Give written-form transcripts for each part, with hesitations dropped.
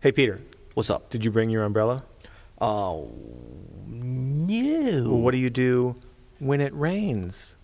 Hey, Peter. What's up? Did you bring your umbrella? Oh, no. Well, what do you do when it rains?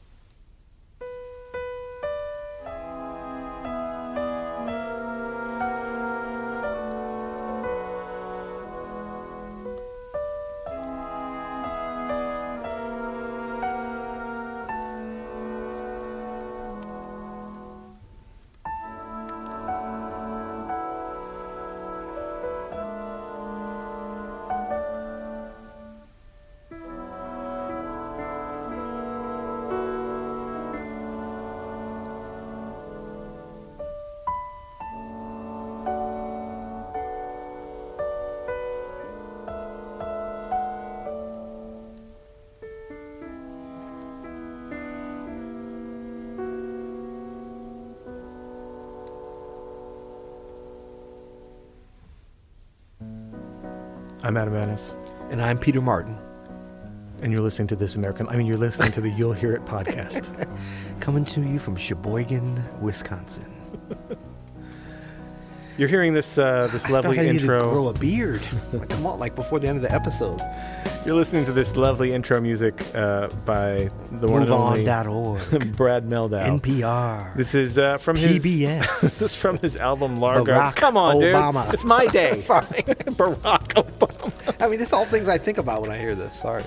I'm Adam Maness. And I'm Peter Martin. And you're listening to you're listening to the You'll Hear It podcast. Coming to you from Sheboygan, Wisconsin. You're hearing this lovely intro. I need to grow a beard. Come on, before the end of the episode. You're listening to this lovely intro music by the one and only Brad Mehldau. NPR. This is from PBS. This is from his album Largo. Barack Come on, Obama. Dude. It's my day. Sorry. Barack Obama. I mean, it's all things I think about when I hear this. Sorry.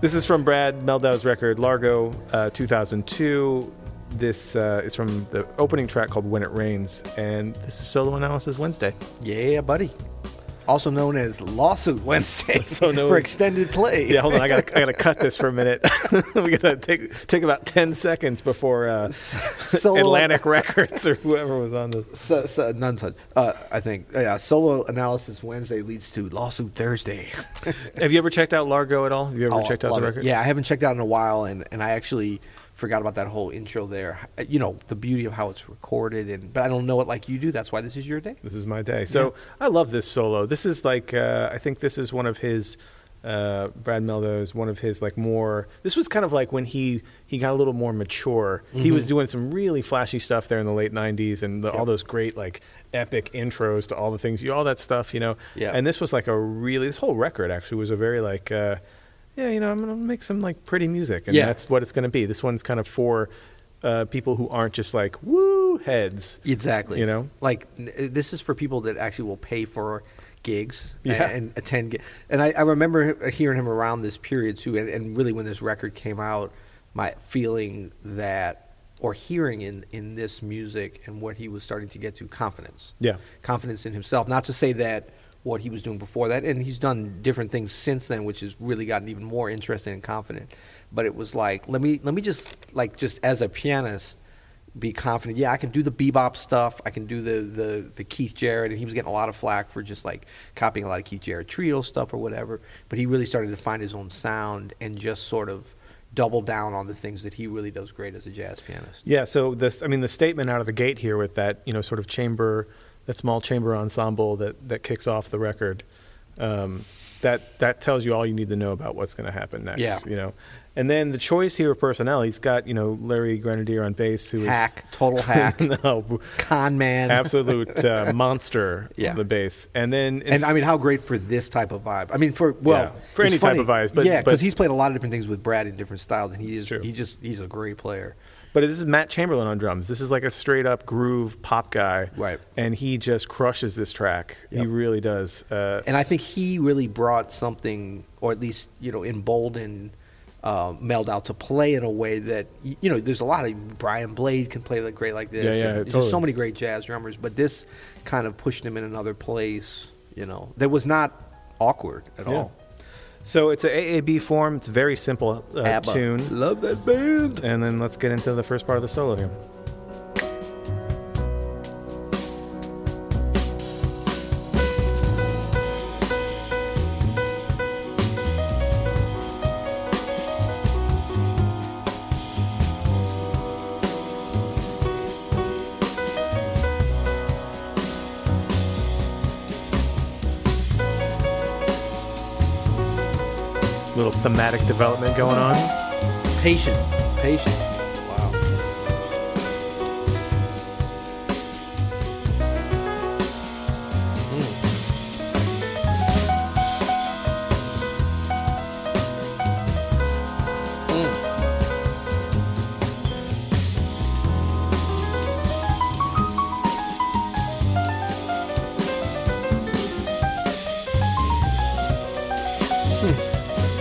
This is from Brad Mehldau's record Largo, 2002. This is from the opening track called When It Rains, and this is Solo Analysis Wednesday. Yeah, buddy. Also known as Lawsuit Wednesday for extended play. Yeah, hold on. I gotta cut this for a minute. We gotta take about 10 seconds before Atlantic Records or whoever was on this. I think Solo Analysis Wednesday leads to Lawsuit Thursday. Have you ever checked out Largo at all? Have you ever checked out the record? Yeah, I haven't checked out in a while, and I actually forgot about that whole intro there. You know, the beauty of how it's recorded, but I don't know it like you do. That's why this is your day. This is my day. So yeah. I love this solo. This is I think this is one of his, Brad Mehldau's, one of his more, this was kind of like when he got a little more mature. Mm-hmm. He was doing some really flashy stuff there in the late 90s and all those great epic intros to all the things, all that stuff, you know. Yeah. And this was this whole record actually was a very I'm going to make some pretty music. And that's what it's going to be. This one's kind of for people who aren't just woo heads. Exactly. You know? This is for people that actually will pay for gigs and attend gigs. And I remember hearing him around this period, too, and really when this record came out, my feeling that or hearing in this music and what he was starting to get to, confidence. Yeah. Confidence in himself. Not to say that what he was doing before that, and he's done different things since then, which has really gotten even more interesting and confident. But it was let me just as a pianist be confident. Yeah, I can do the bebop stuff. I can do the Keith Jarrett, and he was getting a lot of flack for just copying a lot of Keith Jarrett trio stuff or whatever. But he really started to find his own sound and just sort of double down on the things that he really does great as a jazz pianist. Yeah. So the statement out of the gate here with that, sort of chamber. That small chamber ensemble that kicks off the record, that tells you all you need to know about what's going to happen next. Yeah. You know, and then the choice here of personnel, he's got Larry Grenadier on bass, who is total hack, con man, absolute monster on the bass, and I mean how great for this type of vibe. I mean for any type of vibe, but because he's played a lot of different things with Brad in different styles, and he's a great player. But this is Matt Chamberlain on drums. This is a straight-up groove pop guy. Right. And he just crushes this track. Yep. He really does. And I think he really brought something, or at least, emboldened Mehldau to play in a way that, there's a lot of, Brian Blade can play great like this. Yeah, totally. There's so many great jazz drummers, but this kind of pushed him in another place, that was not awkward at all. So it's an AAB form. It's a very simple tune. Love that band. And then let's get into the first part of the solo here. Little thematic development going on. Patient. Wow.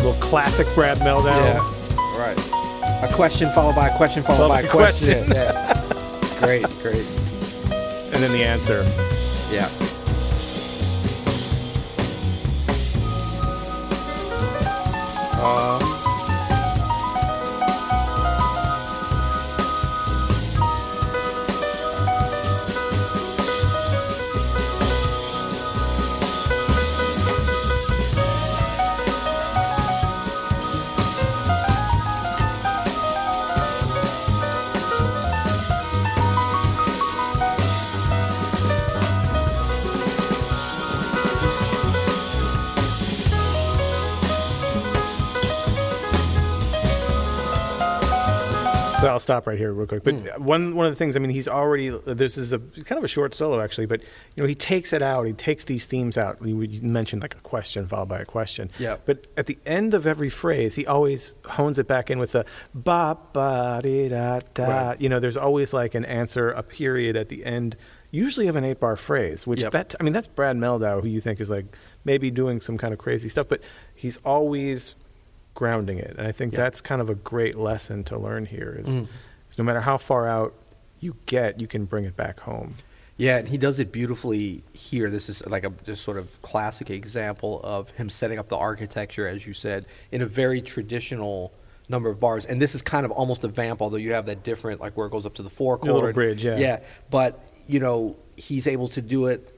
little classic Brad Mehldau. Yeah, right. A question followed by a question followed by a question. Yeah. Great. And then the answer. Yeah. So I'll stop right here real quick. But one of the things, I mean, he's already, this is a kind of a short solo actually, but you know, he takes it out. He takes these themes out. You mentioned like a question followed by a question. Yeah. But at the end of every phrase, he always hones it back in with the ba ba dee da da. Right. You know, there's always like an answer, a period at the end, usually of an 8-bar phrase. Which that's Brad Mehldau, who you think is like maybe doing some kind of crazy stuff, but he's always grounding it. And I think that's kind of a great lesson to learn here is no matter how far out you get, you can bring it back home. Yeah, and he does it beautifully here. This is like a just sort of classic example of him setting up the architecture, as you said, in a very traditional number of bars. And this is kind of almost a vamp, although you have that different, like where it goes up to the four chord. Little bridge, yeah. Yeah, but, you know, he's able to do it,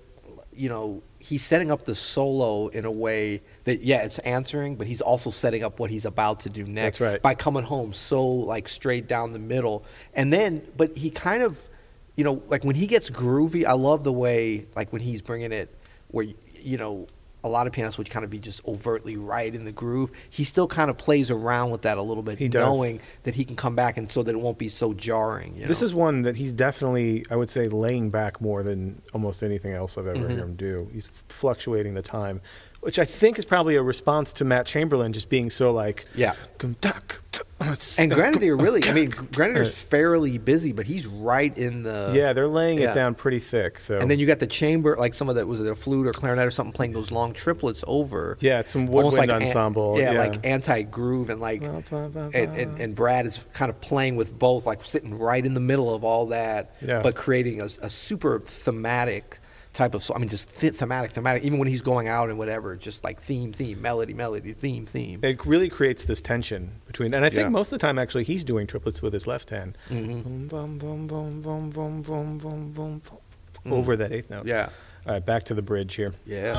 you know, he's setting up the solo in a way that, yeah, it's answering, but he's also setting up what he's about to do next. That's right. By coming home so, like, straight down the middle. And then, but he kind of, you know, like, when he gets groovy, I love the way, like, when he's bringing it where, you know, a lot of pianists would kind of be just overtly right in the groove. He still kind of plays around with that a little bit, knowing that he can come back and so that it won't be so jarring. You know? This is one that he's definitely, I would say, laying back more than almost anything else I've ever heard him do. He's fluctuating the time, which I think is probably a response to Matt Chamberlain just being so like... Yeah. And Grenadier really, I mean, Grenadier's fairly busy, but he's right in the... Yeah, they're laying it down pretty thick, so... And then you got the chamber, like some of that, was it a flute or clarinet or something, playing those long triplets over. Yeah, it's some woodwind like ensemble. Like anti-groove, and like... And Brad is kind of playing with both, like sitting right in the middle of all that, but creating a super thematic... type of, I mean, just thematic, even when he's going out and whatever, just like theme, melody, theme. It really creates this tension between, and I think most of the time, actually, he's doing triplets with his left hand. Over that eighth note. Yeah. All right, back to the bridge here. Yeah.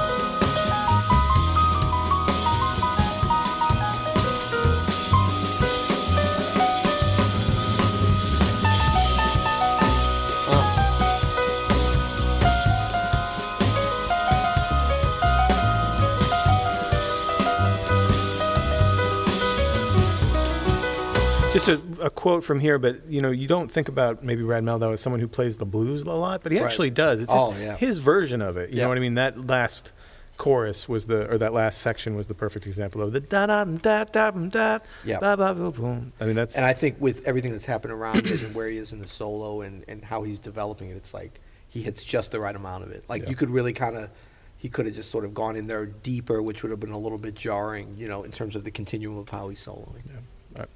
Just a quote from here, but you know, you don't think about maybe Brad Mehldau as someone who plays the blues a lot, but he actually does. It's just his version of it. You know what I mean? That last chorus was that last section was the perfect example of the da da da da da ba ba boom. I mean, that's, and I think with everything that's happened around it and where he is in the solo and how he's developing it, it's like he hits just the right amount of it. Like you could really kind of. He could have just sort of gone in there deeper, which would have been a little bit jarring, you know, in terms of the continuum of how he's soloing. Yeah. All right.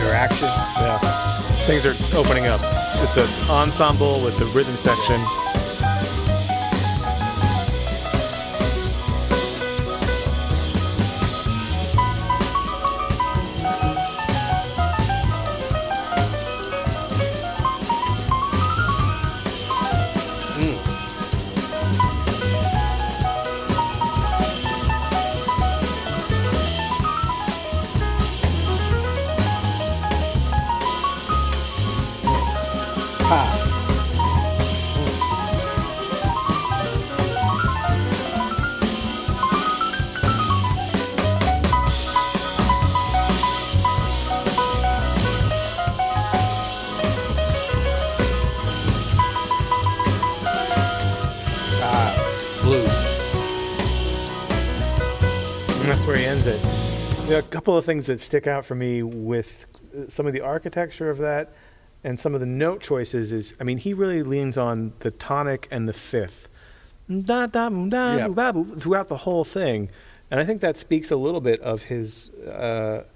Interaction. Yeah. Things are opening up. It's an ensemble with the rhythm section. A couple of things that stick out for me with some of the architecture of that and some of the note choices is, I mean, he really leans on the tonic and the fifth. throughout the whole thing. And I think that speaks a little bit of his, the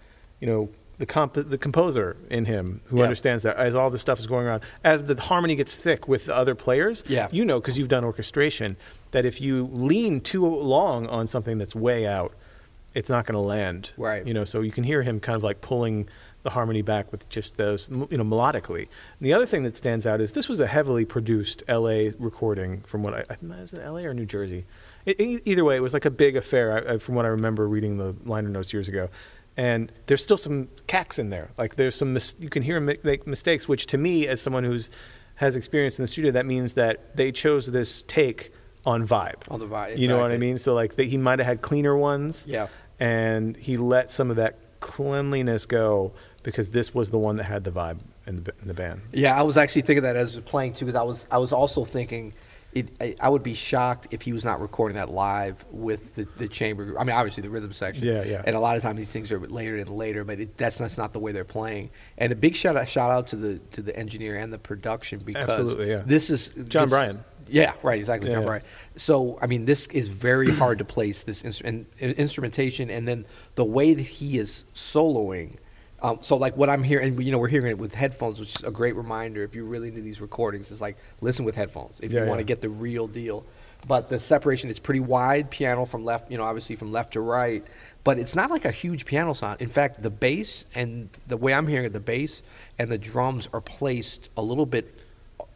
composer in him who understands that as all this stuff is going on, as the harmony gets thick with the other players, because you've done orchestration, that if you lean too long on something that's way out, it's not going to land. Right. So you can hear him kind of like pulling the harmony back with just those, melodically. And the other thing that stands out is this was a heavily produced LA recording from what I think it was in LA or New Jersey. Either way, it was like a big affair from what I remember reading the liner notes years ago. And there's still some cacks in there. Like there's some, you can hear him make mistakes, which to me, as someone who has experience in the studio, that means that they chose this take on vibe. On the vibe, exactly. You know what I mean? So like he might have had cleaner ones. Yeah. And he let some of that cleanliness go because this was the one that had the vibe in the band. Yeah, I was actually thinking that as playing too, because I was also thinking I would be shocked if he was not recording that live with the chamber group. I mean, obviously the rhythm section. Yeah. And a lot of times these things are later and later, but that's not the way they're playing. And a big shout out to the engineer and the production, because this is John Bryan. Yeah, right, exactly. Yeah. Right. So, I mean, this is very hard to place, this instrumentation, and then the way that he is soloing. So, like, what I'm hearing, and, we're hearing it with headphones, which is a great reminder if you're really into these recordings. It's like, listen with headphones if you want to get the real deal. But the separation, it's pretty wide, piano from left, obviously from left to right. But it's not like a huge piano sound. In fact, the bass and the way I'm hearing it, the bass and the drums are placed a little bit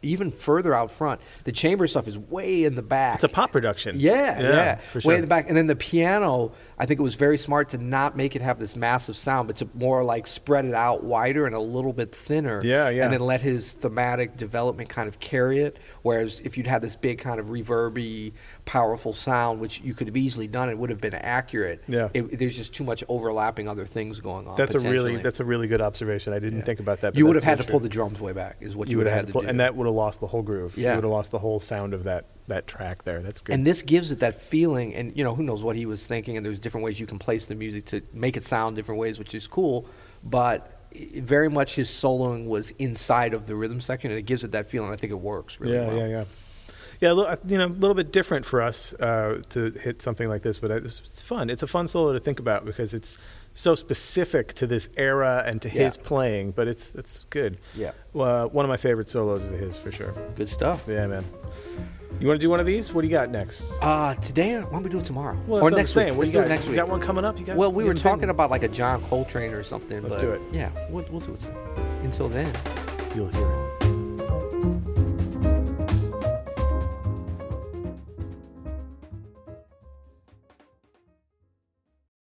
even further out front. The chamber stuff is way in the back. It's a pop production. Yeah. For sure. Way in the back. And then the piano, I think it was very smart to not make it have this massive sound, but to more like spread it out wider and a little bit thinner. Yeah. And then let his thematic development kind of carry it. Whereas if you'd had this big kind of reverby, powerful sound, which you could have easily done, it would have been accurate. Yeah. There's just too much overlapping other things going on. That's a really good observation. I didn't think about that. You would have had to pull the drums way back is what you would have had to do. And that would have lost the whole groove. Yeah. You would have lost the whole sound of that track there. That's good. And this gives it that feeling, and who knows what he was thinking, and there's different ways you can place the music to make it sound different ways, which is cool, but very much his soloing was inside of the rhythm section, and it gives it that feeling. I think it works really well. Yeah, a little bit different for us to hit something like this, but it's fun. It's a fun solo to think about because it's so specific to this era and to his playing, but it's good. Yeah. One of my favorite solos of his, for sure. Good stuff. Yeah, man. You want to do one of these? What do you got next? Today, why don't we do it tomorrow? Well, or next week. Let's do it next week. You got one coming up? Well, we were talking about like a John Coltrane or something. Let's do it. Yeah, we'll do it soon. Until then, you'll hear it.